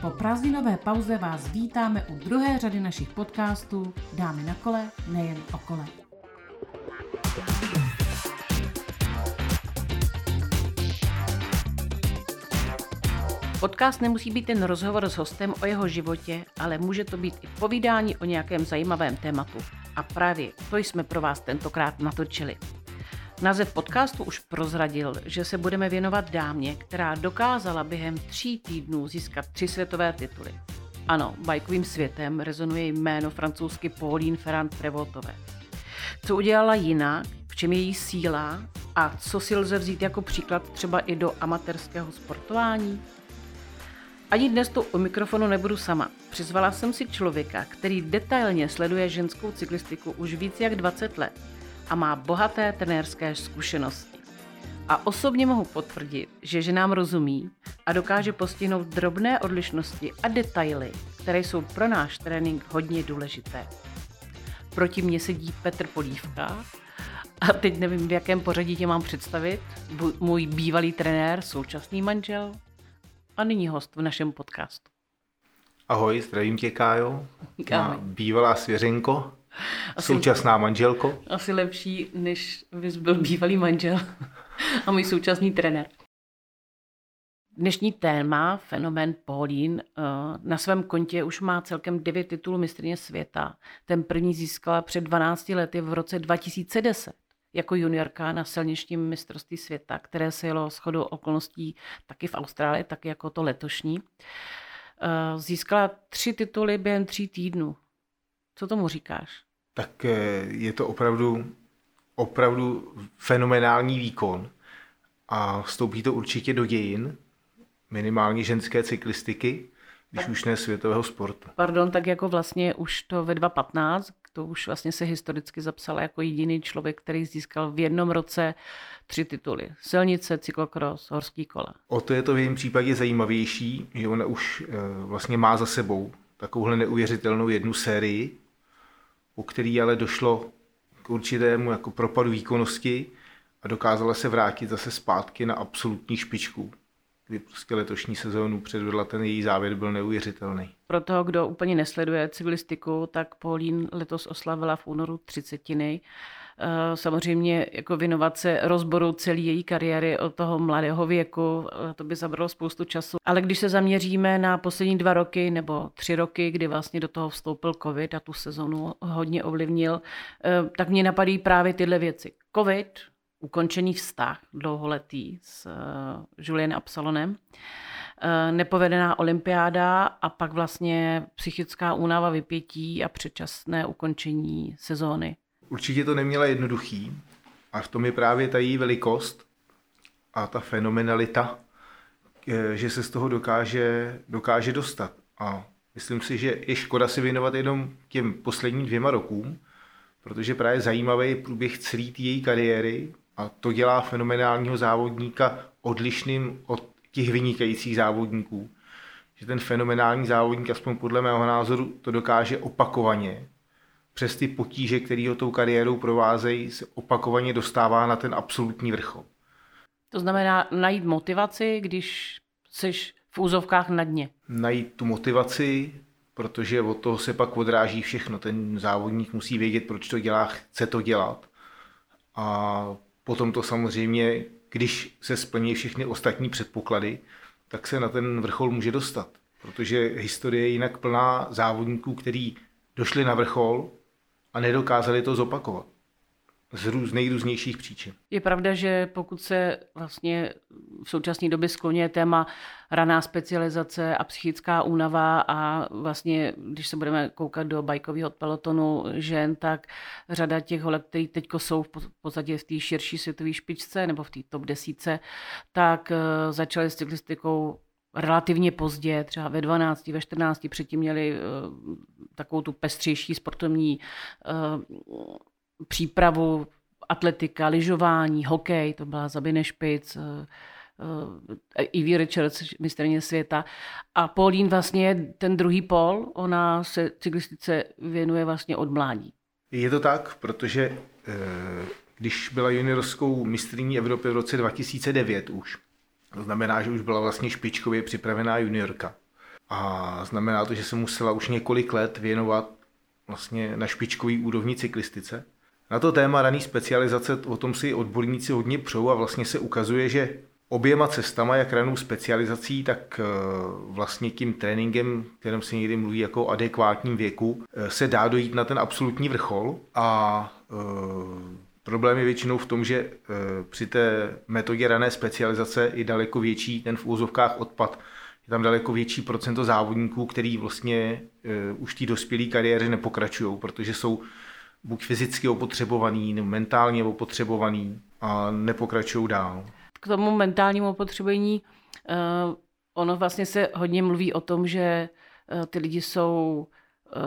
Po prázdninové pauze vás vítáme u druhé řady našich podcastů Dámy na kole, nejen o kole. Podcast nemusí být jen rozhovor s hostem o jeho životě, ale může to být i povídání o nějakém zajímavém tématu. A právě to jsme pro vás tentokrát natočili. Název podcastu už prozradil, že se budeme věnovat dámě, která dokázala během 3 týdnů získat 3 světové tituly. Ano, bajkovým světem rezonuje jméno francouzsky Pauline Ferrand-Prévotové. Co udělala jinak, v čem je její síla a co si lze vzít jako příklad třeba i do amatérského sportování? Ani dnes tu u mikrofonu nebudu sama. Přizvala jsem si člověka, který detailně sleduje ženskou cyklistiku už víc jak 20 let a má bohaté trenérské zkušenosti. A osobně mohu potvrdit, že ženám rozumí a dokáže postihnout drobné odlišnosti a detaily, které jsou pro náš trénink hodně důležité. Proti mně sedí Petr Polívka a teď nevím, v jakém pořadí tě mám představit. Můj bývalý trenér, současný manžel a nyní host v našem podcastu. Ahoj, zdravím tě, Kájo. Bývalá svěřenko, asi současná manželko. Asi lepší, než bys byl bývalý manžel a můj současný trenér. Dnešní téma, fenomén Pauline, na svém kontě už má celkem 9 titulů mistryně světa. Ten první získala před 12 lety v roce 2010. Jako juniorka na silničním mistrovství světa, které se jelo shodou okolností taky v Austrálii, taky jako to letošní. Získala 3 tituly během 3 týdnů. Co tomu říkáš? Tak je to opravdu fenomenální výkon a vstoupí to určitě do dějin, minimálně ženské cyklistiky, když už ne světového sportu. Pardon, tak jako vlastně už to ve 2015, to už vlastně se historicky zapsala jako jediný člověk, který získal v jednom roce 3 tituly. Silnice, cyklokros, horský kola. O to je to v jejím případě zajímavější, že ona už vlastně má za sebou takovouhle neuvěřitelnou jednu sérii, u který ale došlo k určitému jako propadu výkonnosti a dokázala se vrátit zase zpátky na absolutní špičku, kdy prostě letošní sezónu předvedla, ten její závěr byl neuvěřitelný. Pro toho, kdo úplně nesleduje civilistiku, tak Pauline letos oslavila v únoru 30. Samozřejmě jako věnovat se rozboru celé její kariéry od toho mladého věku, to by zabralo spoustu času. Ale když se zaměříme na poslední 2 roky nebo 3 roky, kdy vlastně do toho vstoupil covid a tu sezonu hodně ovlivnil, tak mě napadají právě tyhle věci. Covid, ukončený vztah dlouholetý s Julien Absalonem, nepovedená olympiáda a pak vlastně psychická únava, vypětí a předčasné ukončení sezóny. Určitě to neměla jednoduchý a v tom je právě ta její velikost a ta fenomenalita, že se z toho dokáže dostat. A myslím si, že je škoda si věnovat jenom těm posledním 2 rokům, protože právě zajímavý je průběh celé její kariéry a to dělá fenomenálního závodníka odlišným od těch vynikajících závodníků. Že ten fenomenální závodník, aspoň podle mého názoru, to dokáže opakovaně. Přes ty potíže, které ho tou kariérou provázejí, se opakovaně dostává na ten absolutní vrchol. To znamená najít motivaci, když seš v úzovkách na dně. Najít tu motivaci, protože od toho se pak odráží všechno. Ten závodník musí vědět, proč to dělá, chce to dělat. A potom to samozřejmě, když se splní všechny ostatní předpoklady, tak se na ten vrchol může dostat. Protože historie je jinak plná závodníků, kteří došli na vrchol a nedokázali to zopakovat. Z nejrůznějších příčin. Je pravda, že pokud se vlastně v současné době skloňuje téma raná specializace a psychická únava a vlastně, když se budeme koukat do bajkového pelotonu žen, tak řada těch holek, který teď jsou v podstatě v té širší světové špičce nebo v té top 10, tak začaly s cyklistikou relativně pozdě, třeba ve 12, ve 14, předtím měli takovou tu pestřejší sportovní přípravu, atletika, lyžování, hokej, to byla Sabine Špic, Evie Richards, mistryně světa. A Pauline vlastně je ten druhý pól, ona se cyklistice věnuje vlastně od mládí. Je to tak, protože když byla juniorskou mistryní Evropy v roce 2009 už, to znamená, že už byla vlastně špičkově připravená juniorka, A znamená to, že se musela už několik let věnovat vlastně na špičkový úrovni cyklistice. Na to téma raný specializace, o tom si odborníci hodně přou a vlastně se ukazuje, že oběma cestama, jak ranou specializací, tak vlastně tím tréninkem, kterým se někdy mluví jako o adekvátním věku, se dá dojít na ten absolutní vrchol a problém je většinou v tom, že při té metodě rané specializace je daleko větší ten v úzovkách odpad. Je tam daleko větší procento závodníků, který vlastně už v té dospělé kariéře nepokračují, protože jsou buď fyzicky opotřebovaný nebo mentálně opotřebovaný a nepokračují dál. K tomu mentálnímu opotřebení ono vlastně se hodně mluví o tom, že ty lidi jsou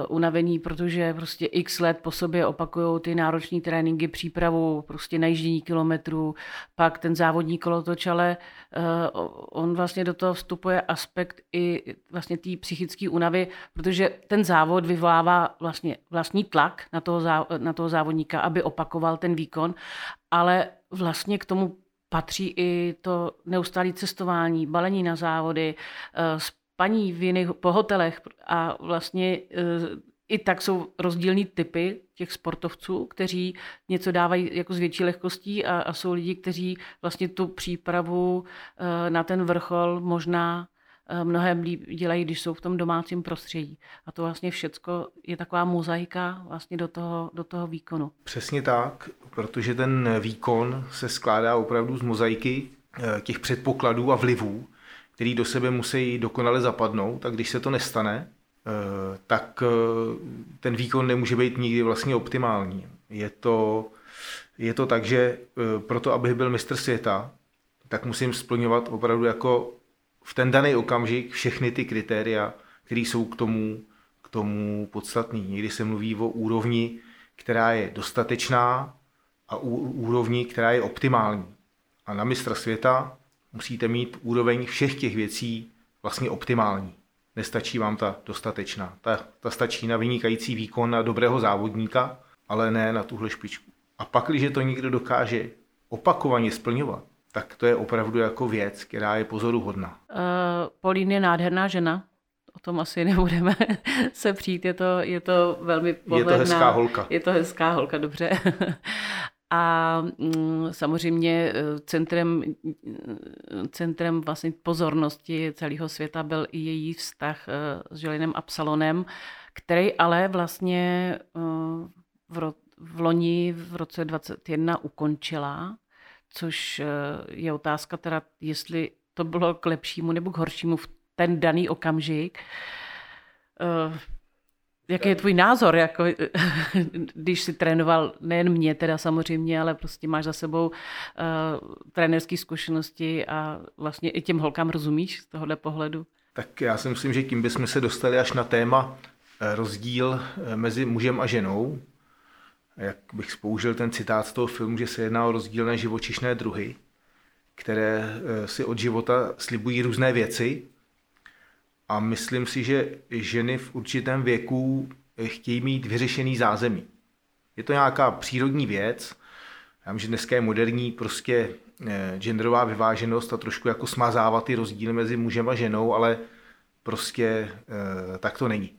unavení, protože prostě x let po sobě opakujou ty náročné tréninky, přípravu, prostě najíždění kilometrů, pak ten závodní kolotoč, ale on vlastně do toho vstupuje aspekt i vlastně té psychické únavy, protože ten závod vyvolává vlastně vlastní tlak na toho závodníka, aby opakoval ten výkon, ale vlastně k tomu patří i to neustálé cestování, balení na závody, spaní v jiných po hotelech a vlastně i tak jsou rozdílný typy těch sportovců, kteří něco dávají jako s větší lehkostí a jsou lidi, kteří vlastně tu přípravu na ten vrchol možná mnohem líp dělají, když jsou v tom domácím prostředí. A to vlastně všecko je taková mozaika vlastně do toho výkonu. Přesně tak, protože ten výkon se skládá opravdu z mozaiky těch předpokladů a vlivů, který do sebe musí dokonale zapadnout, a když se to nestane, tak ten výkon nemůže být nikdy vlastně optimální. Je to tak, že proto, abych byl mistr světa, tak musím splňovat opravdu jako v ten daný okamžik všechny ty kritéria, které jsou k tomu podstatné. Někdy se mluví o úrovni, která je dostatečná a úrovni, která je optimální. A na mistra světa musíte mít úroveň všech těch věcí vlastně optimální. Nestačí vám ta dostatečná. Ta stačí na vynikající výkon na dobrého závodníka, ale ne na tuhle špičku. A pak, když to někdo dokáže opakovaně splňovat, tak to je opravdu jako věc, která je pozoruhodná. Pauline je nádherná žena. O tom asi nebudeme se přijít. Je to velmi povedná. Je to hezká holka. Je to hezká holka, dobře. A samozřejmě centrem vlastně pozornosti celého světa byl i její vztah s Julienem Absalonem, který ale vlastně v loni v roce 2021 ukončila, což je otázka teda, jestli to bylo k lepšímu nebo k horšímu v ten daný okamžik. Jaký je tvůj názor, jako, když jsi trénoval nejen mě teda samozřejmě, ale prostě máš za sebou trenérské zkušenosti a vlastně i těm holkám rozumíš z tohohle pohledu? Tak já si myslím, že tím bychom se dostali až na téma rozdíl mezi mužem a ženou. Jak bych použil ten citát z toho filmu, že se jedná o rozdílné živočišné druhy, které si od života slibují různé věci. A myslím si, že ženy v určitém věku chtějí mít vyřešený zázemí. Je to nějaká přírodní věc. Já vím, že dneska je moderní prostě genderová vyváženost a trošku jako smazávat ty rozdíly mezi mužem a ženou, ale prostě tak to není.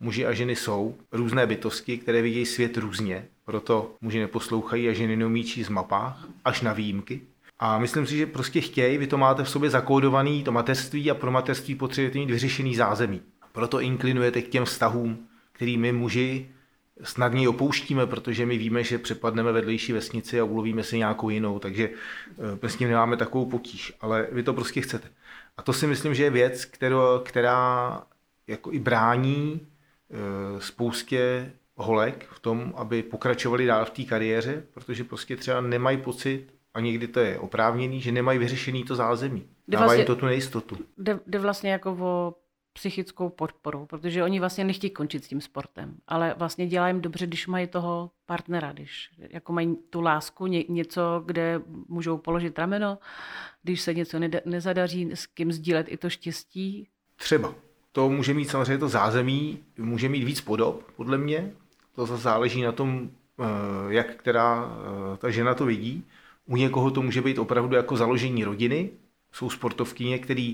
Muži a ženy jsou různé bytosti, které vidějí svět různě, proto muži neposlouchají a ženy neumí číst z mapách, až na výjimky. A myslím si, že prostě chtějí, vy to máte v sobě zakódovaný, to mateřství a pro mateřství potřebujete mít vyřešený zázemí. Proto inklinujete k těm vztahům, který my muži snadněji opouštíme, protože my víme, že přepadneme vedlejší vesnici a ulovíme si nějakou jinou, takže s tím nemáme takovou potíž, ale vy to prostě chcete. A to si myslím, že je věc, která jako i brání spoustě holek v tom, aby pokračovali dál v té kariéře, protože prostě třeba nemají pocit, a někdy to je oprávněný, že nemají vyřešený to zázemí. Dávají to tu nejistotu. Jde vlastně jako o psychickou podporu, protože oni vlastně nechtějí končit s tím sportem, ale vlastně dělá jim dobře, když mají toho partnera, když jako mají tu lásku, něco, kde můžou položit rameno, když se něco nezadaří, s kým sdílet i to štěstí. Třeba. To může mít samozřejmě to zázemí, může mít víc podob, podle mě. To zase záleží na tom, jak která ta žena to vidí. U někoho to může být opravdu jako založení rodiny. Jsou sportovkyně, které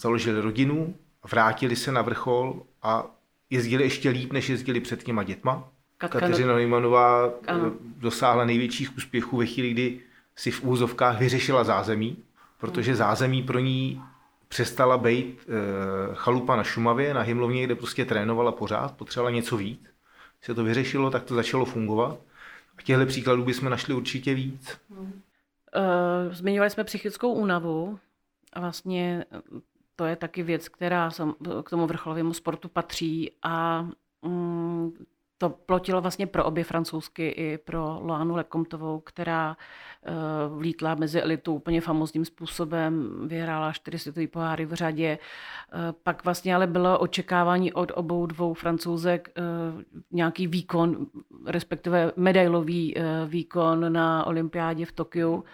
založily rodinu, vrátili se na vrchol a jezdili ještě líp, než jezdili před těma dětma. Kateřina Neymanová dosáhla největších úspěchů ve chvíli, kdy si v úvozovkách vyřešila zázemí, protože zázemí pro ní přestala být chalupa na Šumavě, na Hymlovně, kde prostě trénovala pořád, potřebovala něco víc. Když se to vyřešilo, tak to začalo fungovat. A těchto příkladů bychom našli určitě víc. Zmiňovali jsme psychickou únavu a vlastně to je taky věc, která k tomu vrcholovému sportu patří a to plotilo vlastně pro obě Francouzsky i pro Loanu Lecomtovou, která vlítla mezi elitu úplně famózním způsobem, vyhrála 4 světové poháry v řadě. Pak vlastně ale bylo očekávání od obou dvou Francouzek nějaký výkon, respektive medailový výkon na olympiádě v Tokiu.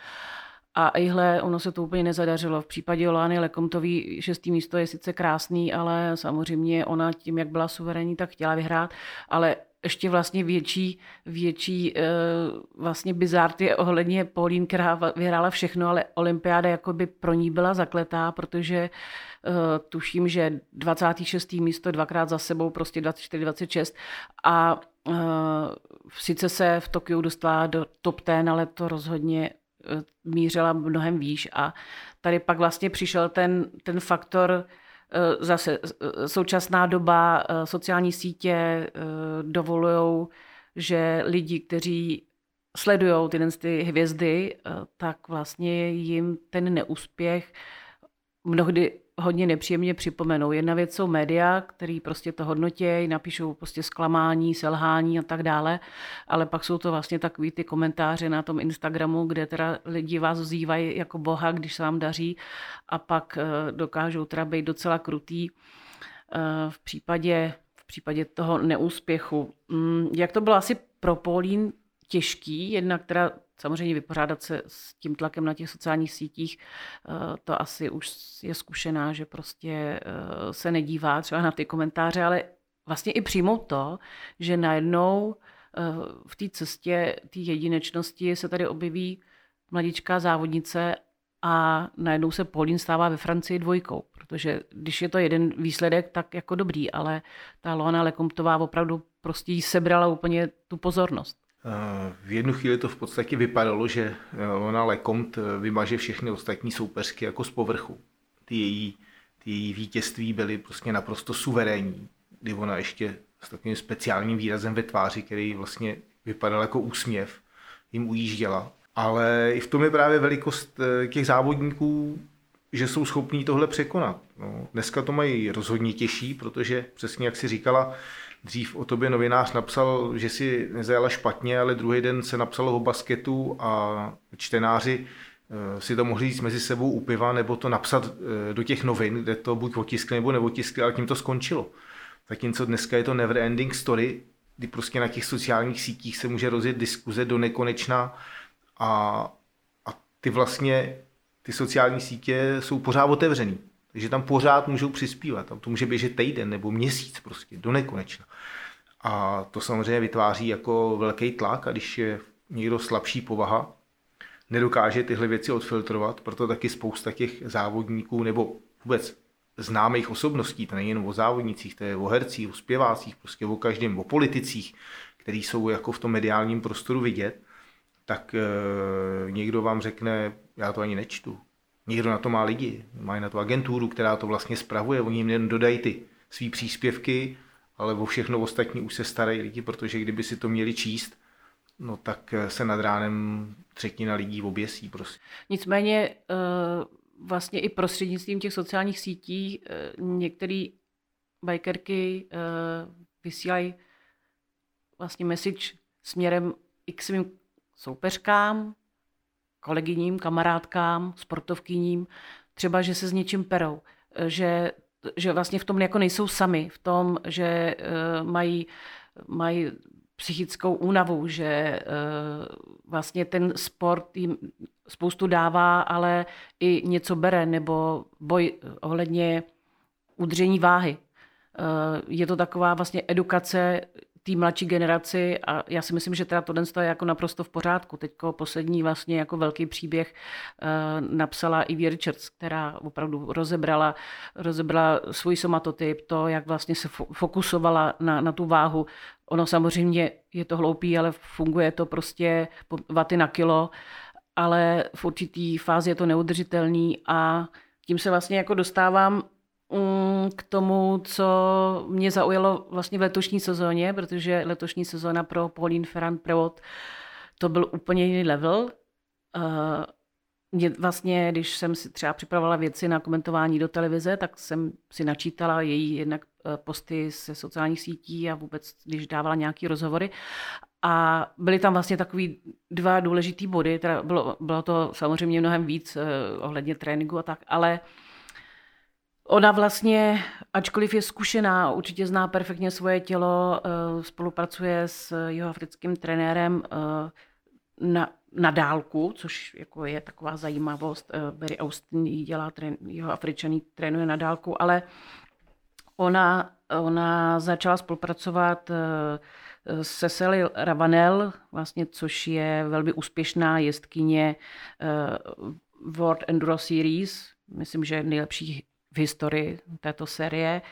A ihle, ono se to úplně nezadařilo. V případě Loany Lecomtové 6. místo je sice krásný, ale samozřejmě ona tím, jak byla suverénní, tak chtěla vyhrát, ale ještě vlastně větší vlastně bizárty ohledně Pauline, která vyhrála všechno, ale olympiáda jakoby pro ní byla zakletá, protože tuším, že 26. místo dvakrát za sebou, prostě 24-26 a sice se v Tokiu dostala do top 10, ale to rozhodně mířila mnohem výš a tady pak vlastně přišel ten faktor zase současná doba, sociální sítě dovolujou, že lidi, kteří sledujou ty hvězdy, tak vlastně jim ten neúspěch mnohdy hodně nepříjemně připomenou. Jedna věc jsou média, který prostě to hodnotějí, napíšou prostě zklamání, selhání a tak dále, ale pak jsou to vlastně takový ty komentáře na tom Instagramu, kde teda lidi vás vzývají jako boha, když se vám daří a pak dokážou teda být docela krutý v případě toho neúspěchu. Jak to bylo asi pro Pauline těžký, jednak teda samozřejmě vypořádat se s tím tlakem na těch sociálních sítích, to asi už je zkušená, že prostě se nedívá třeba na ty komentáře, ale vlastně i přijmout to, že najednou v té cestě, té jedinečnosti se tady objeví mladíčká závodnice a najednou se Pauline stává ve Francii dvojkou, protože když je to jeden výsledek, tak jako dobrý, ale ta Loana Lecomtová opravdu prostě jí sebrala úplně tu pozornost. V jednu chvíli to v podstatě vypadalo, že Loana Lecomte vymaže všechny ostatní soupeřky jako z povrchu. Ty její vítězství byly prostě naprosto suverénní, kdy ona ještě s takovým speciálním výrazem ve tváři, který vlastně vypadal jako úsměv, jim ujížděla. Ale i v tom je právě velikost těch závodníků, že jsou schopní tohle překonat. No, dneska to mají rozhodně těžší, protože přesně jak si říkala, dřív o tobě novinář napsal, že si nezajela špatně, ale druhý den se napsalo o basketu a čtenáři si to mohli říct mezi sebou u piva, nebo to napsat do těch novin, kde to buď otiskli nebo neotiskli, ale tím to skončilo. Zatímco dneska je to never ending story, kdy prostě na těch sociálních sítích se může rozjet diskuze do nekonečna a ty vlastně ty sociální sítě jsou pořád otevřený. Takže tam pořád můžou přispívat. Tam to může běžet týden nebo měsíc prostě, do nekonečna. A to samozřejmě vytváří jako velký tlak a když je někdo slabší povaha, nedokáže tyhle věci odfiltrovat, proto taky spousta těch závodníků nebo vůbec známých osobností, to není jenom o závodnicích, to je o hercích, o zpěvácích, prostě o každém, o politicích, který jsou jako v tom mediálním prostoru vidět, tak někdo vám řekne, já to ani nečtu. Někdo na to má lidi, mají na to agenturu, která to vlastně spravuje, oni jim jen dodají ty svý příspěvky, ale o všechno ostatní už se starají lidi, protože kdyby si to měli číst, no tak se nad ránem 1/3 lidí oběsí prostě. Nicméně vlastně i prostřednictvím těch sociálních sítí některé bikerky vysílají vlastně message směrem k svým soupeřkám, kolegyním, kamarádkám, sportovkyním, třeba, že se s něčím perou, že vlastně v tom jako nejsou sami, v tom, že mají psychickou únavu, že vlastně ten sport jim spoustu dává, ale i něco bere, nebo boj ohledně udržení váhy. Je to taková vlastně edukace té mladší generaci a já si myslím, že teda tohle je jako naprosto v pořádku. Teďko poslední vlastně jako velký příběh napsala Evie Richards, která opravdu rozebrala svůj somatotyp, to, jak vlastně se fokusovala na tu váhu. Ono samozřejmě je to hloupý, ale funguje to prostě vaty na kilo, ale v určitý fázi je to neudržitelný a tím se vlastně jako dostávám k tomu, co mě zaujalo vlastně v letošní sezóně, protože letošní sezóna pro Pauline Ferrand-Prévot to byl úplně jiný level. Mě vlastně, když jsem si třeba připravovala věci na komentování do televize, tak jsem si načítala její jednak posty ze sociálních sítí a vůbec, když dávala nějaké rozhovory. A byly tam vlastně takový dva důležitý body, teda bylo to samozřejmě mnohem víc ohledně tréninku a tak, ale ona vlastně, ačkoliv je zkušená, určitě zná perfektně svoje tělo, spolupracuje s jihoafrickým trenérem na dálku, což jako je taková zajímavost. Barry Austin ji dělá, jihoafričaný trénuje na dálku, ale ona začala spolupracovat s Cecily Ravanel, vlastně, což je velmi úspěšná jezdkyně World Enduro Series, myslím, že nejlepší v historii této série,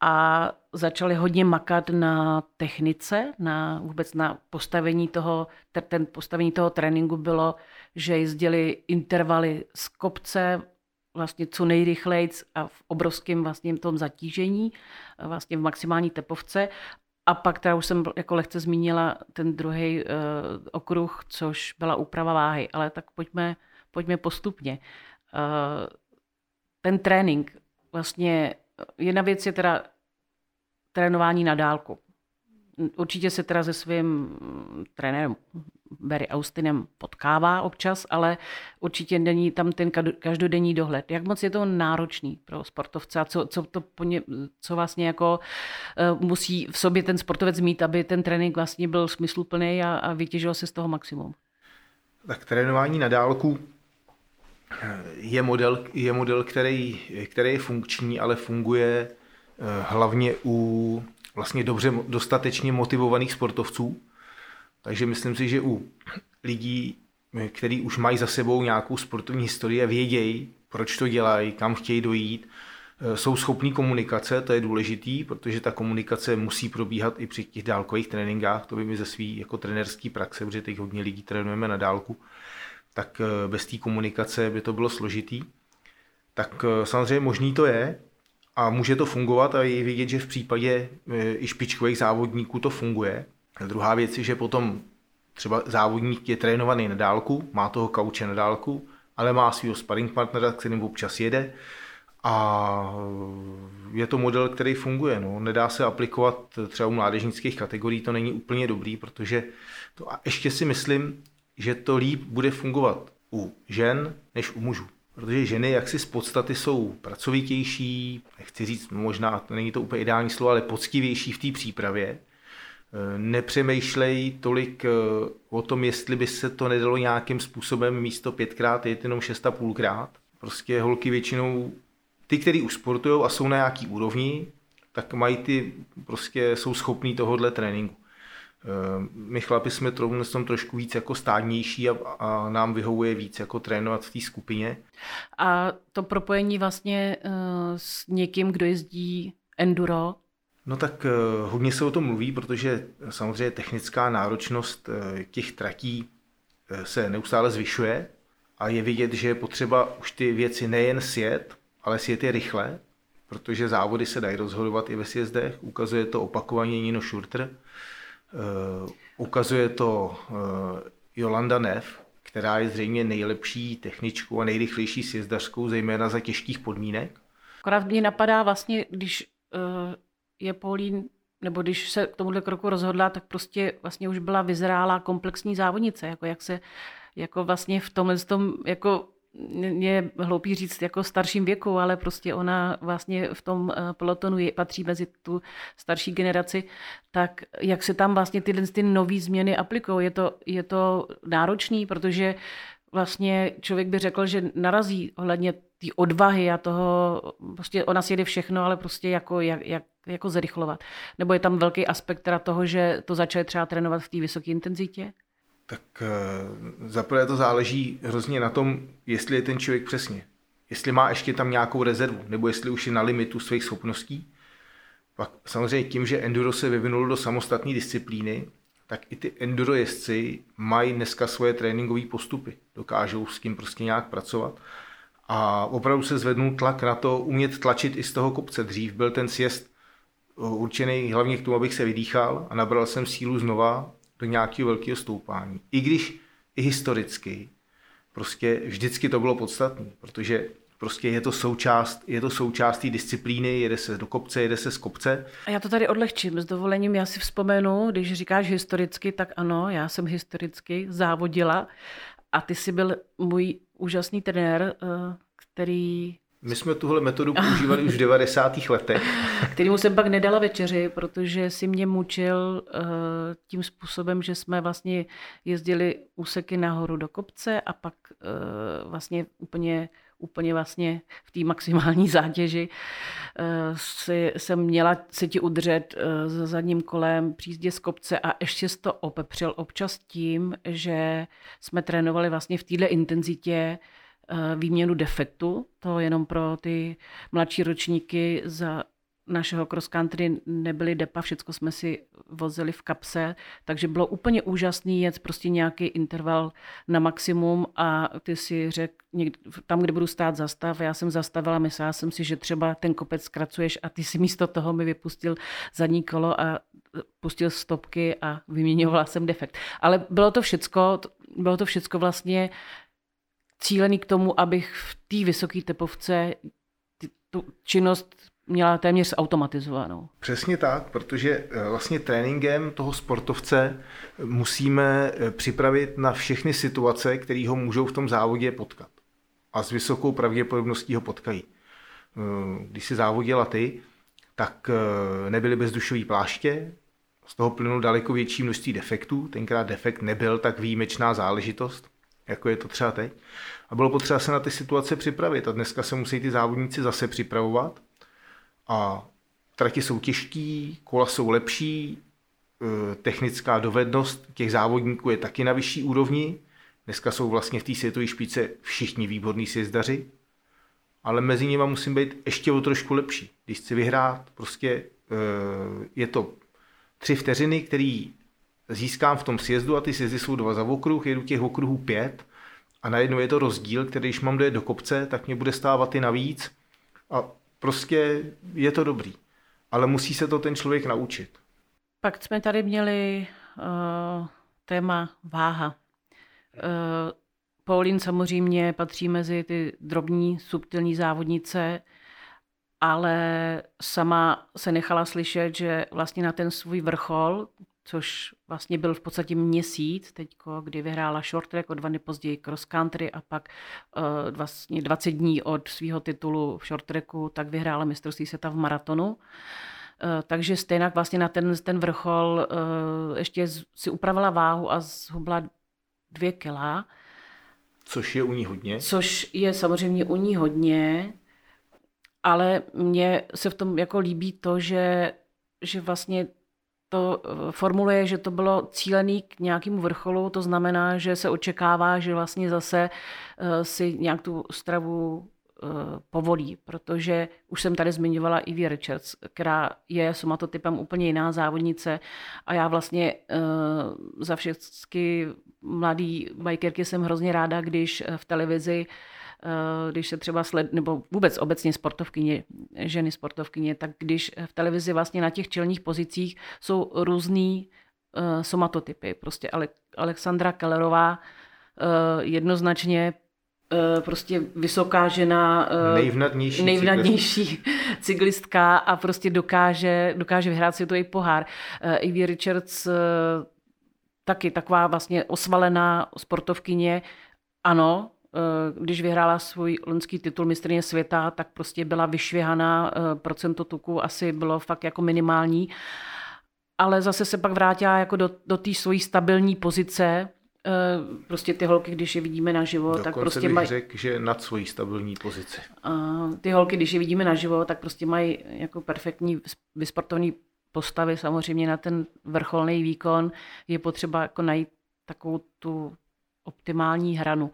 a začali hodně makat na technice, vůbec na postavení toho, ten postavení toho tréninku bylo, že jezdili intervaly z kopce, vlastně co nejrychlejc a v obrovském vlastně tom zatížení, vlastně v maximální tepovce. A pak teda už jsem jako lehce zmínila ten druhý okruh, což byla úprava váhy, ale tak pojďme postupně. Ten trénink, vlastně jedna věc je teda trénování na dálku. Určitě se teda se svým trenérem Barry Austinem potkává občas, ale určitě není tam ten každodenní dohled. Jak moc je to náročný pro sportovce a co vlastně jako musí v sobě ten sportovec mít, aby ten trénink vlastně byl smysluplný a vytěžil se z toho maximum? Tak trénování na dálku je model, který je funkční, ale funguje hlavně u vlastně dobře dostatečně motivovaných sportovců. Takže myslím si, že u lidí, kteří už mají za sebou nějakou sportovní historii a vědějí, proč to dělají, kam chtějí dojít, jsou schopní komunikace, to je důležitý, protože ta komunikace musí probíhat i při těch dálkových tréninkách, to by mi ze svý jako trenérský praxe, protože teď hodně lidí trénujeme na dálku, tak bez té komunikace by to bylo složitý. Tak samozřejmě možný to je a může to fungovat a je vidět, že v případě i špičkových závodníků to funguje. A druhá věc je, že potom třeba závodník je trénovaný na dálku, má toho kouče na dálku, ale má svýho sparring partnera, kterým občas jede a je to model, který funguje. No. Nedá se aplikovat třeba u mládežnických kategorií, to není úplně dobrý, protože to a ještě si myslím, že to líp bude fungovat u žen než u mužů. Protože ženy jaksi z podstaty jsou pracovitější, nechci říct, možná není to úplně ideální slovo, ale poctivější v té přípravě. Nepřemýšlej tolik o tom, jestli by se to nedalo nějakým způsobem místo 5x jet jenom 6,5x. Prostě holky většinou, ty, který už sportujou a jsou na nějaký úrovni, tak mají ty, prostě jsou schopní tohohle tréninku. My chlapi jsme trošku víc jako stádnější a nám vyhovuje víc jako trénovat v té skupině. A to propojení vlastně s někým, kdo jezdí enduro? No tak hodně se o tom mluví, protože samozřejmě technická náročnost těch tratí se neustále zvyšuje a je vidět, že je potřeba už ty věci nejen sjet, ale sjet je rychle, protože závody se dají rozhodovat i ve sjezdech. Ukazuje to opakovaně Nino Schurter. Ukazuje to Jolanda Nef, která je zřejmě nejlepší techničkou a nejrychlejší sjezdařkou, zejména za těžkých podmínek. Akorát mě napadá vlastně, když je Pauline, nebo když se k tomuhle kroku rozhodla, tak prostě vlastně už byla vyzrálá komplexní závodnice, jako jak se jako vlastně v tomhle tom jako je hloupý říct jako starším věku, ale prostě ona vlastně v tom pelotonu patří mezi tu starší generaci, tak jak se tam vlastně ty nový změny aplikují. Je to náročný, protože vlastně člověk by řekl, že narazí ohledně té odvahy a toho, prostě ona sjede všechno, ale prostě jako jak jako zrychlovat? Nebo je tam velký aspekt teda toho, že to začali třeba trénovat v té vysoké intenzitě? Tak zaprvé to záleží hrozně na tom, jestli je ten člověk přesně. Jestli má ještě tam nějakou rezervu, nebo jestli už je na limitu svých schopností. Pak samozřejmě tím, že enduro se vyvinulo do samostatné disciplíny, tak i ty enduro jezdci mají dneska svoje tréninkové postupy. Dokážou s tím prostě nějak pracovat. A opravdu se zvednul tlak na to, umět tlačit i z toho kopce. Dřív byl ten sjezd určený hlavně k tomu, abych se vydýchal a nabral jsem sílu znova do nějakého velkého stoupání. I když i historicky prostě vždycky to bylo podstatné, protože prostě je to součást té disciplíny, jede se do kopce, jede se z kopce. A já to tady odlehčím, s dovolením, já si vzpomenu, když říkáš historicky, tak ano, já jsem historicky závodila a ty jsi byl můj úžasný trenér, který... My jsme tuhle metodu používali už v 90. letech. Kterýmu jsem pak nedala večeři, protože si mě mučil tím způsobem, že jsme vlastně jezdili úseky nahoru do kopce a pak vlastně úplně vlastně v té maximální zátěži jsem měla se ti udržet za zadním kolem při jízdě z kopce a ještě jsi to opepřil občas tím, že jsme trénovali vlastně v této intenzitě výměnu defektu, to jenom pro ty mladší ročníky za našeho cross country nebyly depa, všechno jsme si vozili v kapse, takže bylo úplně úžasný jet prostě nějaký interval na maximum a ty si řekl, tam, kde budu stát, zastav. Já jsem zastavila, myslela jsem si, že třeba ten kopec zkracuješ a ty si místo toho mi vypustil zadní kolo a pustil stopky a vyměňovala jsem defekt. Ale bylo to všecko vlastně cílený k tomu, abych v té vysoké tepovce tu činnost měla téměř automatizovanou. Přesně tak, protože vlastně tréninkem toho sportovce musíme připravit na všechny situace, které ho můžou v tom závodě potkat. A s vysokou pravděpodobností ho potkají. Když si závodila ty, tak nebyly bezdušové pláště, z toho plynulo daleko větší množství defektů. Tenkrát defekt nebyl tak výjimečná záležitost, jako je to třeba teď. A bylo potřeba se na ty situace připravit. A dneska se musí ty závodníci zase připravovat. A trati jsou těžký, kola jsou lepší, technická dovednost těch závodníků je taky na vyšší úrovni. Dneska jsou vlastně v té světové špičce všichni výborní sjezdaři, ale mezi nimi musím být ještě o trošku lepší. Když chci vyhrát, prostě je to 3 vteřiny, které získám v tom sjezdu a ty sjezdy jsou 2 za okruh, jedu těch okruhů 5 a najednou je to rozdíl, který když mám dojet do kopce, tak mě bude stávat i navíc a prostě je to dobrý, ale musí se to ten člověk naučit. Pak jsme tady měli téma váha. Pauline samozřejmě patří mezi ty drobní, subtilní závodnice, ale sama se nechala slyšet, že vlastně na ten svůj vrchol, což vlastně byl v podstatě měsíc teďko, kdy vyhrála short track, o 2 dny později cross country a pak vlastně 20 dní od svého titulu v short tracku, tak vyhrála mistrovství světa v maratonu. Takže stejně vlastně na ten vrchol ještě si upravila váhu a zhubla 2 kila. Což je u ní hodně. Což je samozřejmě u ní hodně, ale mně se v tom jako líbí to, že vlastně to formuluje, že to bylo cílený k nějakému vrcholu, to znamená, že se očekává, že vlastně zase si nějak tu stravu povolí, protože už jsem tady zmiňovala Evie Richards, která je somatotypem úplně jiná závodnice a já vlastně za všechny mladý bikerky jsem hrozně ráda, když v televizi když se třeba nebo vůbec obecně sportovkyně, ženy sportovkyně, tak když v televizi vlastně na těch čelních pozicích jsou různý somatotypy. Prostě Alexandra Kalerová jednoznačně prostě vysoká žena, nejvnadnější cyklistka a prostě dokáže vyhrát si to i pohár. Evie Richards taky taková vlastně osvalená sportovkyně, ano, když vyhrála svůj loňský titul mistryně světa, tak prostě byla vyšvihaná, procento tuku asi bylo fakt jako minimální. Ale zase se pak vrátila jako do té svojí stabilní pozice Prostě ty holky, když je vidíme naživo, tak prostě mají... Řekl, že nad svojí stabilní pozici. Ty holky, když je vidíme naživo, tak prostě mají jako perfektní vysportovní postavy. Samozřejmě na ten vrcholný výkon je potřeba jako najít takovou tu optimální hranu.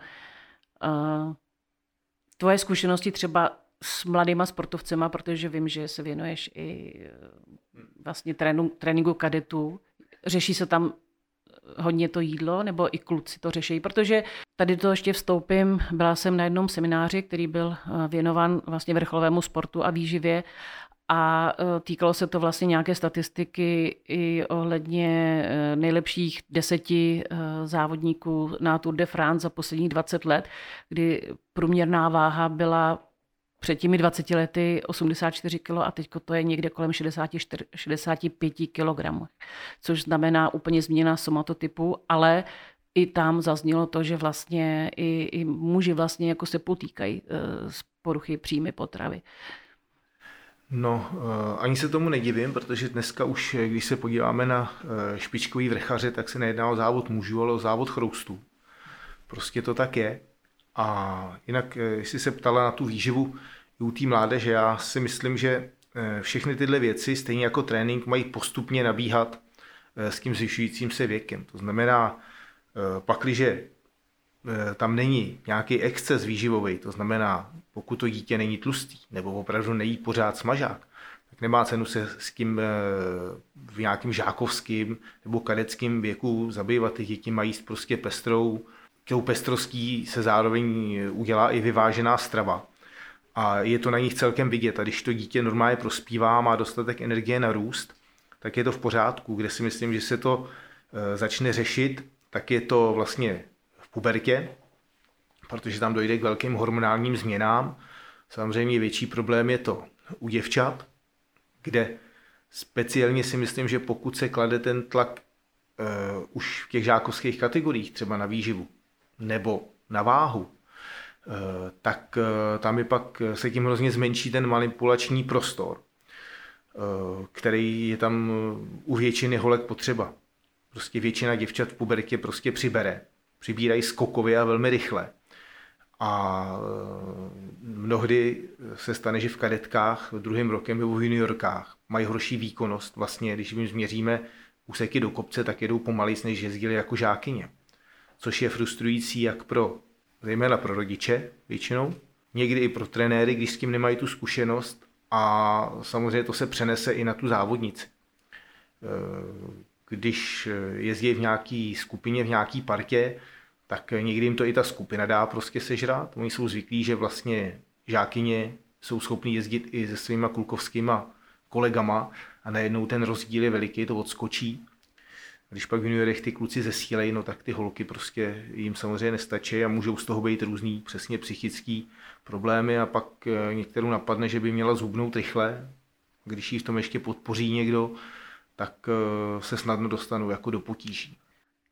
Tvoje zkušenosti třeba s mladýma sportovcema, protože vím, že se věnuješ i vlastně tréninku kadetů. Řeší se tam hodně to jídlo, nebo i kluci to řeší, protože tady to ještě vstoupím, byla jsem na jednom semináři, který byl věnován vlastně vrcholovému sportu a výživě a týkalo se to vlastně nějaké statistiky i ohledně nejlepších 10 závodníků na Tour de France za posledních 20 let, kdy průměrná váha byla před těmi 20 lety 84 kg a teď to je někde kolem 65 kg, což znamená úplně změna somatotypu, ale i tam zaznělo to, že vlastně i muži vlastně jako se potýkají z poruchy příjmy potravy. No, ani se tomu nedivím, protože dneska už, když se podíváme na špičkový vrchaře, tak se nejedná o závod mužů, ale o závod chroustů. Prostě to tak je. A jinak, jestli se ptala na tu výživu u té mládeže, já si myslím, že všechny tyhle věci, stejně jako trénink, mají postupně nabíhat s tím zvyšujícím se věkem. To znamená, pakliže tam není nějaký exces výživový, to znamená, pokud to dítě není tlustý nebo opravdu nejí pořád smažák, tak nemá cenu se s tím v nějakým žákovským nebo kadeckým věku zabývat. Ty děti mají prostě pestrou, kterou pestrostí se zároveň udělá i vyvážená strava. A je to na nich celkem vidět. A když to dítě normálně prospívá, má dostatek energie na růst, tak je to v pořádku. Kde si myslím, že se to začne řešit, tak je to vlastně v pubertě, protože tam dojde k velkým hormonálním změnám. Samozřejmě větší problém je to u děvčat, kde speciálně si myslím, že pokud se klade ten tlak už v těch žákovských kategoriích, třeba na výživu, nebo na váhu, tak tam je pak se tím hrozně zmenší ten manipulační prostor, který je tam u většiny holek potřeba. Prostě většina děvčat v pubertě prostě přibírají skokově a velmi rychle. A mnohdy se stane, že v kadetkách, druhým rokem nebo v juniorkách mají horší výkonnost. Vlastně, když jim změříme úseky do kopce, tak jedou pomalejc, než jezdili jako žákyně. Což je frustrující jak zejména pro rodiče většinou, někdy i pro trenéry, když s tím nemají tu zkušenost a samozřejmě to se přenese i na tu závodnici. Když jezdí v nějaké skupině, v nějaké partě, tak někdy jim to i ta skupina dá prostě sežrat. Oni jsou zvyklí, že vlastně žákyně jsou schopní jezdit i se svýma klukovskýma kolegama a najednou ten rozdíl je veliký, to odskočí. Když pak v juniorech ty kluci zesílejí, no tak ty holky prostě jim samozřejmě nestačí a můžou z toho být různý přesně psychický problémy a pak některou napadne, že by měla zhubnout rychle. Když jí v tom ještě podpoří někdo, tak se snadno dostanou jako do potíží.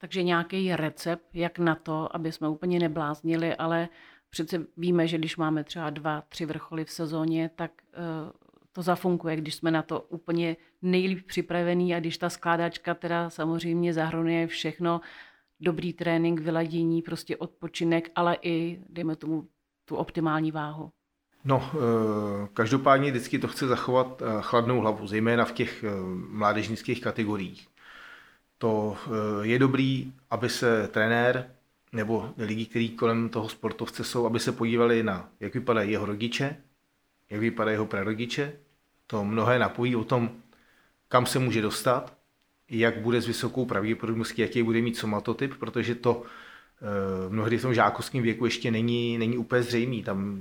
Takže nějaký recept, jak na to, aby jsme úplně nebláznili, ale přece víme, že když máme třeba 2-3 vrcholy v sezóně, tak to zafunkuje, když jsme na to úplně nejlíp připravení a když ta skládačka teda samozřejmě zahrnuje všechno, dobrý trénink, vyladění, prostě odpočinek, ale i, dejme tomu, tu optimální váhu. No, každopádně vždycky to chce zachovat chladnou hlavu, zejména v těch mládežnických kategoriích. To je dobrý, aby se trenér nebo lidi, kteří kolem toho sportovce jsou, aby se podívali na, jak vypadají jeho rodiče, jak vypadají jeho prarodiče. To mnohé napojí o tom, kam se může dostat, jak bude s vysokou pravděpodobností, jaký bude mít somatotyp, protože to mnohdy v tom žákovském věku ještě není úplně zřejmý. Tam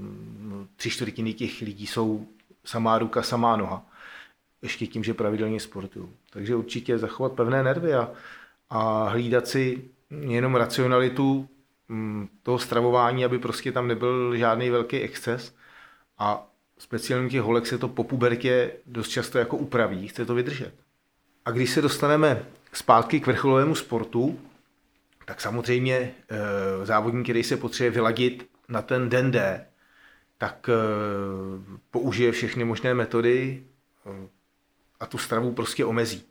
3/4 těch lidí jsou samá ruka, samá noha. Ještě tím, že pravidelně sportují. Takže určitě zachovat pevné nervy a hlídat si jenom racionalitu toho stravování, aby prostě tam nebyl žádný velký exces. A speciálně těch holek se to po pubertě dost často jako upraví, chce to vydržet. A když se dostaneme zpátky k vrcholovému sportu, tak samozřejmě závodník, který se potřebuje vyladit na ten den D, tak použije všechny možné metody a tu stravu prostě omezí.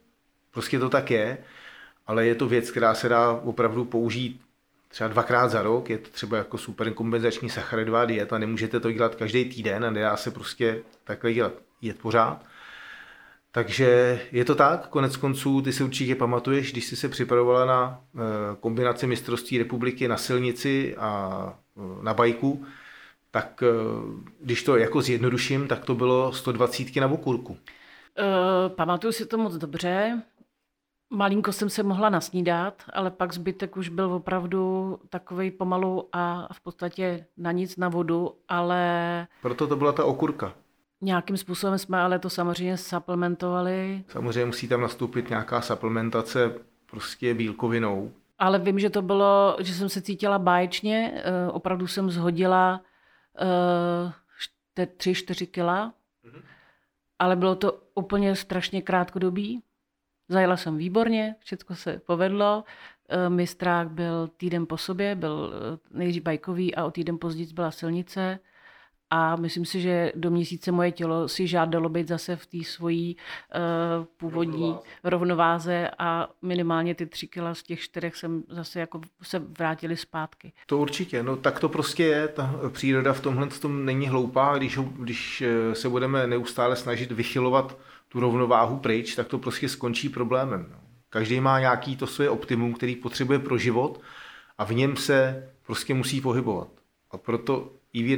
Prostě to tak je, ale je to věc, která se dá opravdu použít třeba dvakrát za rok, je to třeba jako super kompenzační sacharidová dieta, nemůžete to dělat každý týden a nedá se prostě takhle dělat, jet pořád. Takže je to tak, konec konců, ty si určitě pamatuješ, když jsi se připravovala na kombinaci mistrovství republiky na silnici a na bajku, tak když to jako zjednoduším, tak to bylo 120 na Bokurku. Pamatuju si to moc dobře. Malinko jsem se mohla nasnídat, ale pak zbytek už byl opravdu takovej pomalu a v podstatě na nic, na vodu, ale... Proto to byla ta okurka. Nějakým způsobem jsme ale to samozřejmě suplementovali. Samozřejmě musí tam nastoupit nějaká suplementace prostě bílkovinou. Ale vím, že to bylo, že jsem se cítila báječně, opravdu jsem zhodila 3-4 kila, ale bylo to úplně strašně krátkodobý. Zajela jsem výborně, všechno se povedlo. Mistrák byl týden po sobě, byl nejdřív bajkový a o týden později byla silnice. A myslím si, že do měsíce moje tělo si žádalo být zase v té svojí původní rovnováze a minimálně ty 3 kila z těch 4 jsem zase jako se vrátili zpátky. To určitě, no tak to prostě je, ta příroda v tomhle tom není hloupá, když se budeme neustále snažit vychylovat tu rovnováhu pryč, tak to prostě skončí problémem. No. Každý má nějaký to své optimum, který potřebuje pro život a v něm se prostě musí pohybovat. A proto Evie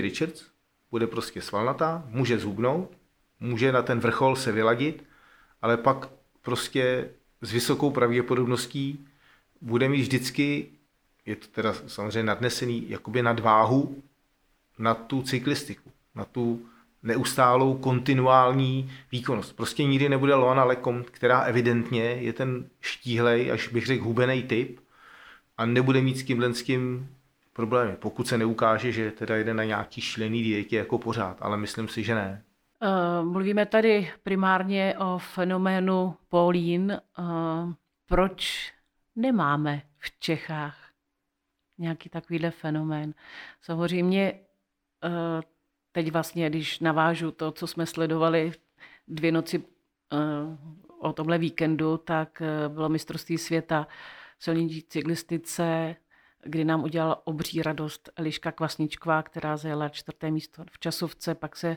Richards, bude prostě svalnatá, může zhubnout, může na ten vrchol se vyladit, ale pak prostě s vysokou pravděpodobností bude mít vždycky, je to teda samozřejmě nadnesený, jakoby nadváhu na tu cyklistiku, na tu neustálou kontinuální výkonnost. Prostě nikdy nebude Loane Lecomte, která evidentně je ten štíhlej, až bych řekl hubenej typ a nebude mít s tímhlenským problémy, pokud se neukáže, že teda jde na nějaký šílený dietě jako pořád, ale myslím si, že ne. Mluvíme tady primárně o fenoménu Pauline. Proč nemáme v Čechách nějaký takovýhle fenomén? Samozřejmě teď vlastně, když navážu to, co jsme sledovali 2 noci o tomhle víkendu, tak bylo mistrovství světa v silniční cyklistice, kdy nám udělala obří radost Eliška Kvasničková, která zajela 4. místo v časovce, pak se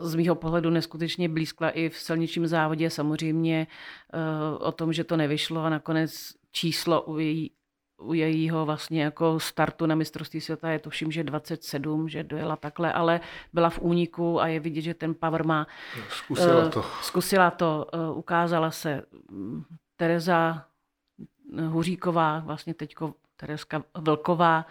z mýho pohledu neskutečně blízkla i v silničním závodě, samozřejmě o tom, že to nevyšlo a nakonec číslo u jejího vlastně jako startu na mistrovství světa je tuším, že 27, že dojela takhle, ale byla v úniku a je vidět, že ten power má. Zkusila to, ukázala se. Tereza Huříková, vlastně teďko Tereza Vlková,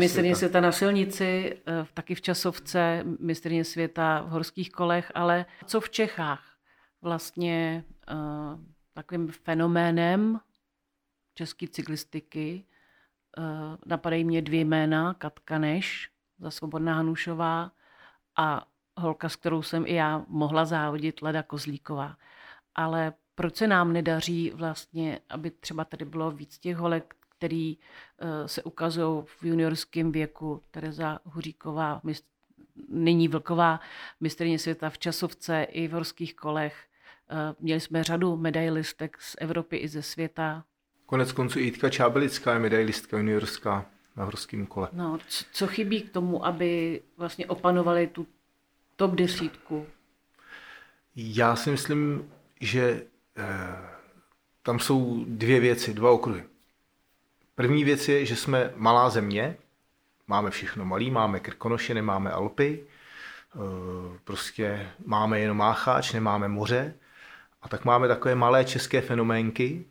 mistryně světa na silnici, taky v časovce, mistryně světa v horských kolech, ale co v Čechách vlastně takovým fenoménem české cyklistiky napadají mě 2 jména, Katka Neš, za Svobodná Hanušová a holka, s kterou jsem i já mohla závodit, Leda Kozlíková. Ale proč se nám nedaří vlastně, aby třeba tady bylo víc těch holek, který se ukazují v juniorském věku, Tereza Huříková, nyní Vlková, mistryně světa v časovce i v horských kolech. Měli jsme řadu medailistek z Evropy i ze světa. Konec konců Jitka Čáblická je medailistka juniorská na horském kole. No, co chybí k tomu, aby vlastně opanovali tu top 10? Já si myslím, že tam jsou 2 věci, 2 okruhy. První věc je, že jsme malá země, máme všechno malý, máme Krkonoše, nemáme Alpy, prostě máme jenom Mácháč, nemáme moře, a tak máme takové malé české fenoménky,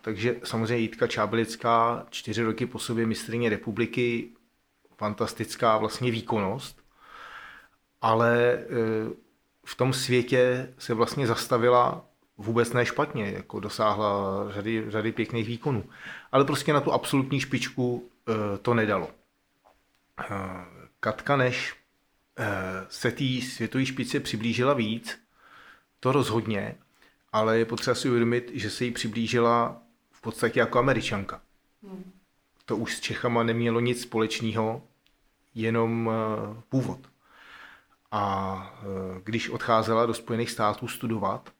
takže samozřejmě Jitka Čáblická, 4 roky po sobě mistryně republiky, fantastická vlastně výkonnost, ale v tom světě se vlastně zastavila vůbec ne špatně, jako dosáhla řady pěkných výkonů. Ale prostě na tu absolutní špičku to nedalo. Katka Neš se té světové špičce přiblížila víc, to rozhodně, ale je potřeba si uvědomit, že se jí přiblížila v podstatě jako Američanka. To už s Čechama nemělo nic společného, jenom původ. A když odcházela do Spojených států studovat,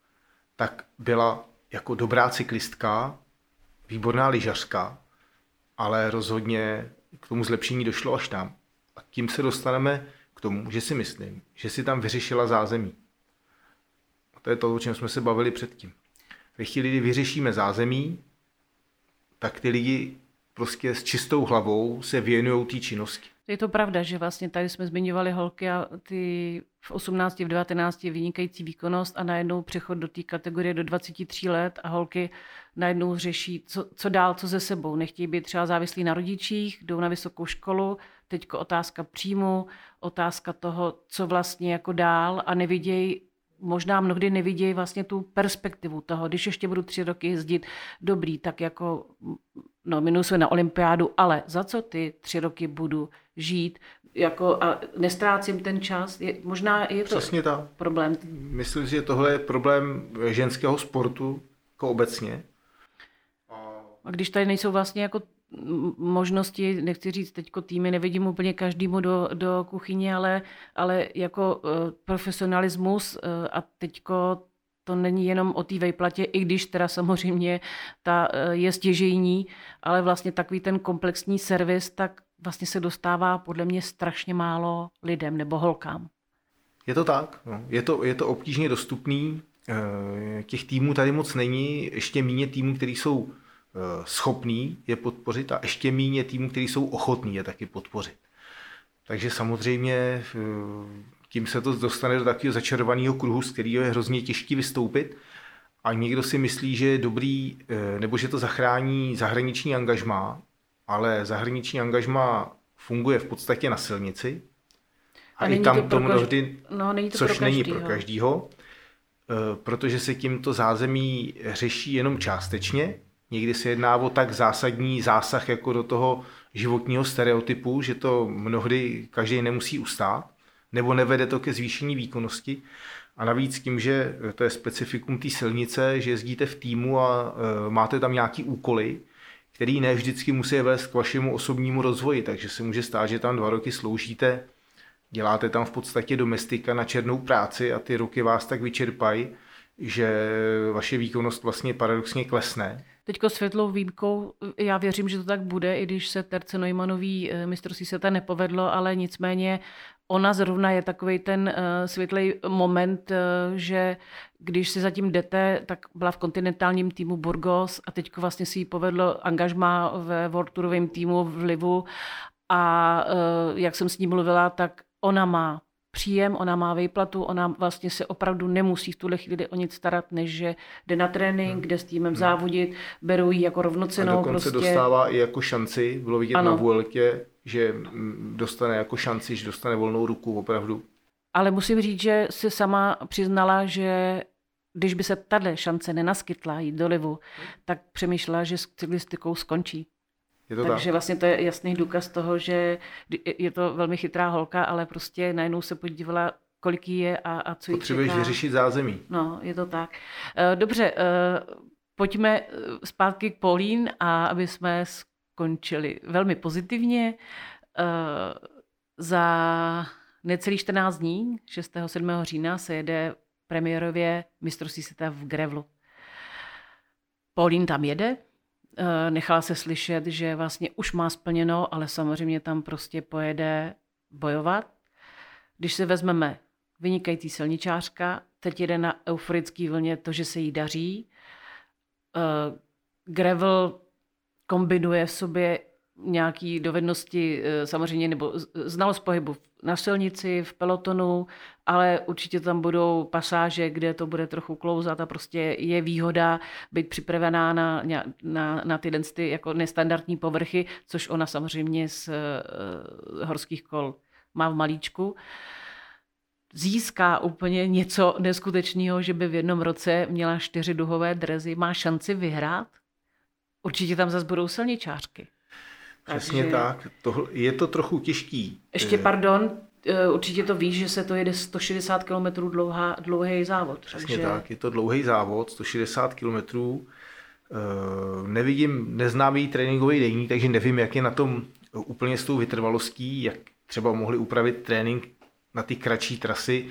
tak byla jako dobrá cyklistka, výborná lyžařka, ale rozhodně k tomu zlepšení došlo až tam. A tím se dostaneme k tomu, že si myslím, že si tam vyřešila zázemí. A to je to, o čem jsme se bavili předtím. Ve chvíli, kdy vyřešíme zázemí, tak ty lidi prostě s čistou hlavou se věnují té činnosti. Je to pravda, že vlastně tady jsme zmiňovali holky a ty v 18, v 19 vynikající výkonnost a najednou přechod do té kategorie do 23 let a holky najednou řeší, co dál, co ze sebou. Nechtějí být třeba závislí na rodičích, jdou na vysokou školu, teďko otázka příjmu, otázka toho, co vlastně jako dál a nevidějí, možná mnohdy nevidějí vlastně tu perspektivu toho, když ještě budu 3 roky jezdit dobrý, tak jako no minus na olympiádu, ale za co ty 3 roky budu žít jako a nestrácím ten čas, možná je to problém. Myslím si, že tohle je problém ženského sportu jako obecně. A když tady nejsou vlastně jako možnosti, nechci říct teďko týmy, nevidím úplně každému do kuchyně, ale jako profesionalismus a teďko to není jenom o té vejplatě, i když teda samozřejmě ta je stěžejní, ale vlastně takový ten komplexní servis, tak vlastně se dostává podle mě strašně málo lidem nebo holkám. Je to tak, no. Je to obtížně dostupný, těch týmů tady moc není, ještě méně týmů, který jsou schopný je podpořit a ještě méně týmů, kteří jsou ochotní je taky podpořit. Takže samozřejmě tím se to dostane do takového začarovaného kruhu, z kterého je hrozně těžký vystoupit a někdo si myslí, že je dobrý, nebo že to zachrání zahraniční angažmá, ale zahraniční angažmá funguje v podstatě na silnici a i tam to mnohdy, což není pro každýho, protože se tímto zázemí řeší jenom částečně. Někdy se jedná o tak zásadní zásah jako do toho životního stereotypu, že to mnohdy každý nemusí ustát, nebo nevede to ke zvýšení výkonnosti. A navíc tím, že to je specifikum té silnice, že jezdíte v týmu a máte tam nějaký úkoly, který ne vždycky musí vést k vašemu osobnímu rozvoji, takže se může stát, že tam 2 roky sloužíte, děláte tam v podstatě domestika na černou práci a ty roky vás tak vyčerpají, že vaše výkonnost vlastně paradoxně klesne. Teďko světlou výjimkou, já věřím, že to tak bude, i když se Terce Neymanové mistrovství světa nepovedlo, ale nicméně ona zrovna je takovej ten světlej moment, že když si zatím jdete, tak byla v kontinentálním týmu Burgos a teďko vlastně si jí povedlo angažmá ve World Tourovém týmu v Livu a jak jsem s ní mluvila, tak ona má příjem, ona má výplatu, ona vlastně se opravdu nemusí v tuhle chvíli o nic starat, než že jde na trénink, jde s týmem závodit, berou ji jako rovnocennou. A dokonce prostě dostává i jako šanci, bylo vidět ano. Na Vueltě, že dostane jako šanci, že dostane volnou ruku opravdu. Ale musím říct, že se sama přiznala, že když by se tato šance nenaskytla jít do Livu, tak přemýšlela, že s cyklistikou skončí. Takže tak. Vlastně to je jasný důkaz toho, že je to velmi chytrá holka, ale prostě najednou se podívala, kolik jí je a co jí čeká. Potřebuješ vyřešit zázemí. No, je to tak. Dobře, pojďme zpátky k Pauline a aby jsme skončili velmi pozitivně. Za necelých 14 dní, 6. 7. října, se jede premiérově mistrovství světa v grevlu. Pauline tam jede. Nechala se slyšet, že vlastně už má splněno, ale samozřejmě tam prostě pojede bojovat. Když se vezmeme vynikající silničářka, teď jede na euforický vlně to, že se jí daří. Gravel kombinuje v sobě nějaké dovednosti, samozřejmě, nebo znalost pohybu na silnici, v pelotonu, ale určitě tam budou pasáže, kde to bude trochu klouzat a prostě je výhoda být připravená na ty jako nestandardní povrchy, což ona samozřejmě z horských kol má v malíčku. Získá úplně něco neskutečného, že by v jednom roce měla 4 duhové dresy, má šanci vyhrát. Určitě tam zase budou silničářky. Přesně tak. Tohle, je to trochu těžký. Ještě pardon, určitě to víš, že se to jede 160 km dlouhý závod. Přesně takže tak, je to dlouhý závod, 160 km. Neznám její tréninkový deník, takže nevím, jak je na tom úplně s tou vytrvalostí, jak třeba mohli upravit trénink na ty kratší trasy,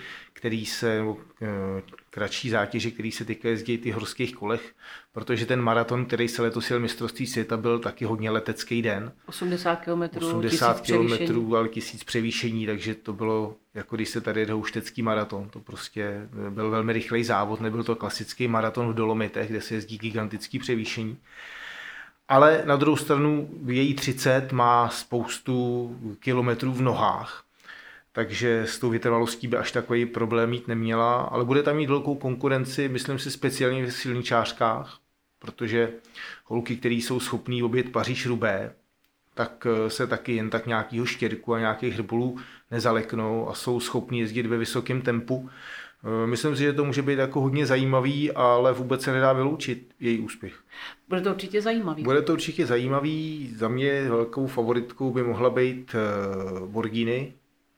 kratší zátěže, které se teďka jezdí v těch horských kolech, protože ten maraton, který se letos jel mistrovství světa, byl taky hodně letecký den. 80 kilometrů, ale 1000 převýšení, takže to bylo, jako když se tady jede houštecký maraton. To prostě byl velmi rychlej závod, nebyl to klasický maraton v Dolomitech, kde se jezdí gigantický převýšení. Ale na druhou stranu její 30 má spoustu kilometrů v nohách, takže s tou vytrvalostí by až takový problém mít neměla, ale bude tam mít velkou konkurenci, myslím si speciálně v silničářkách, protože holky, které jsou schopné obět Paříž-Roubaix, tak se taky jen tak nějakého štěrku a nějakých hrbolů nezaleknou a jsou schopní jezdit ve vysokém tempu. Myslím si, že to může být jako hodně zajímavý, ale vůbec se nedá vyloučit její úspěch. Bude to určitě zajímavý. Za mě velkou favoritkou by mohla být Borghini,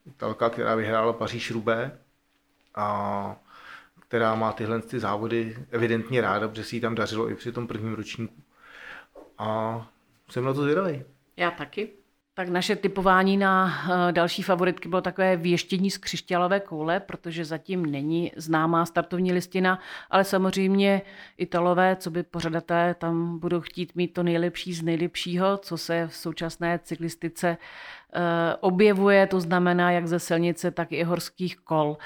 Italka, která vyhrála Paříž-Roubaix a která má tyhle ty závody evidentně ráda, protože si ji tam dařilo i při tom prvním ročníku. A jsem na to zvědavý. Já taky. Tak naše tipování na další favoritky bylo takové věštění z křišťálové koule, protože zatím není známá startovní listina, ale samozřejmě Italové, co by pořadatelé, tam budou chtít mít to nejlepší z nejlepšího, co se v současné cyklistice objevuje, to znamená jak ze silnice, tak i horských kol.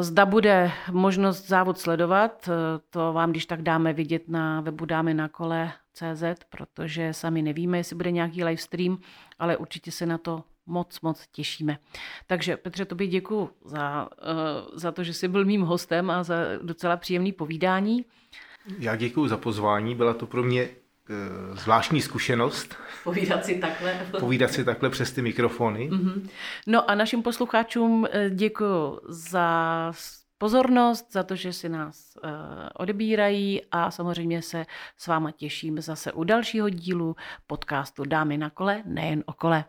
Zda bude možnost závod sledovat, to vám když tak dáme vidět na webu damynakole.cz, protože sami nevíme, jestli bude nějaký livestream, ale určitě se na to moc těšíme. Takže Petře, tobě děkuju za to, že jsi byl mým hostem a za docela příjemné povídání. Já děkuju za pozvání, byla to pro mě zvláštní zkušenost. Povídat si takhle přes ty mikrofony. Mm-hmm. No a našim posluchačům děkuju za pozornost, za to, že si nás odebírají a samozřejmě se s váma těším zase u dalšího dílu podcastu Dámy na kole, nejen o kole.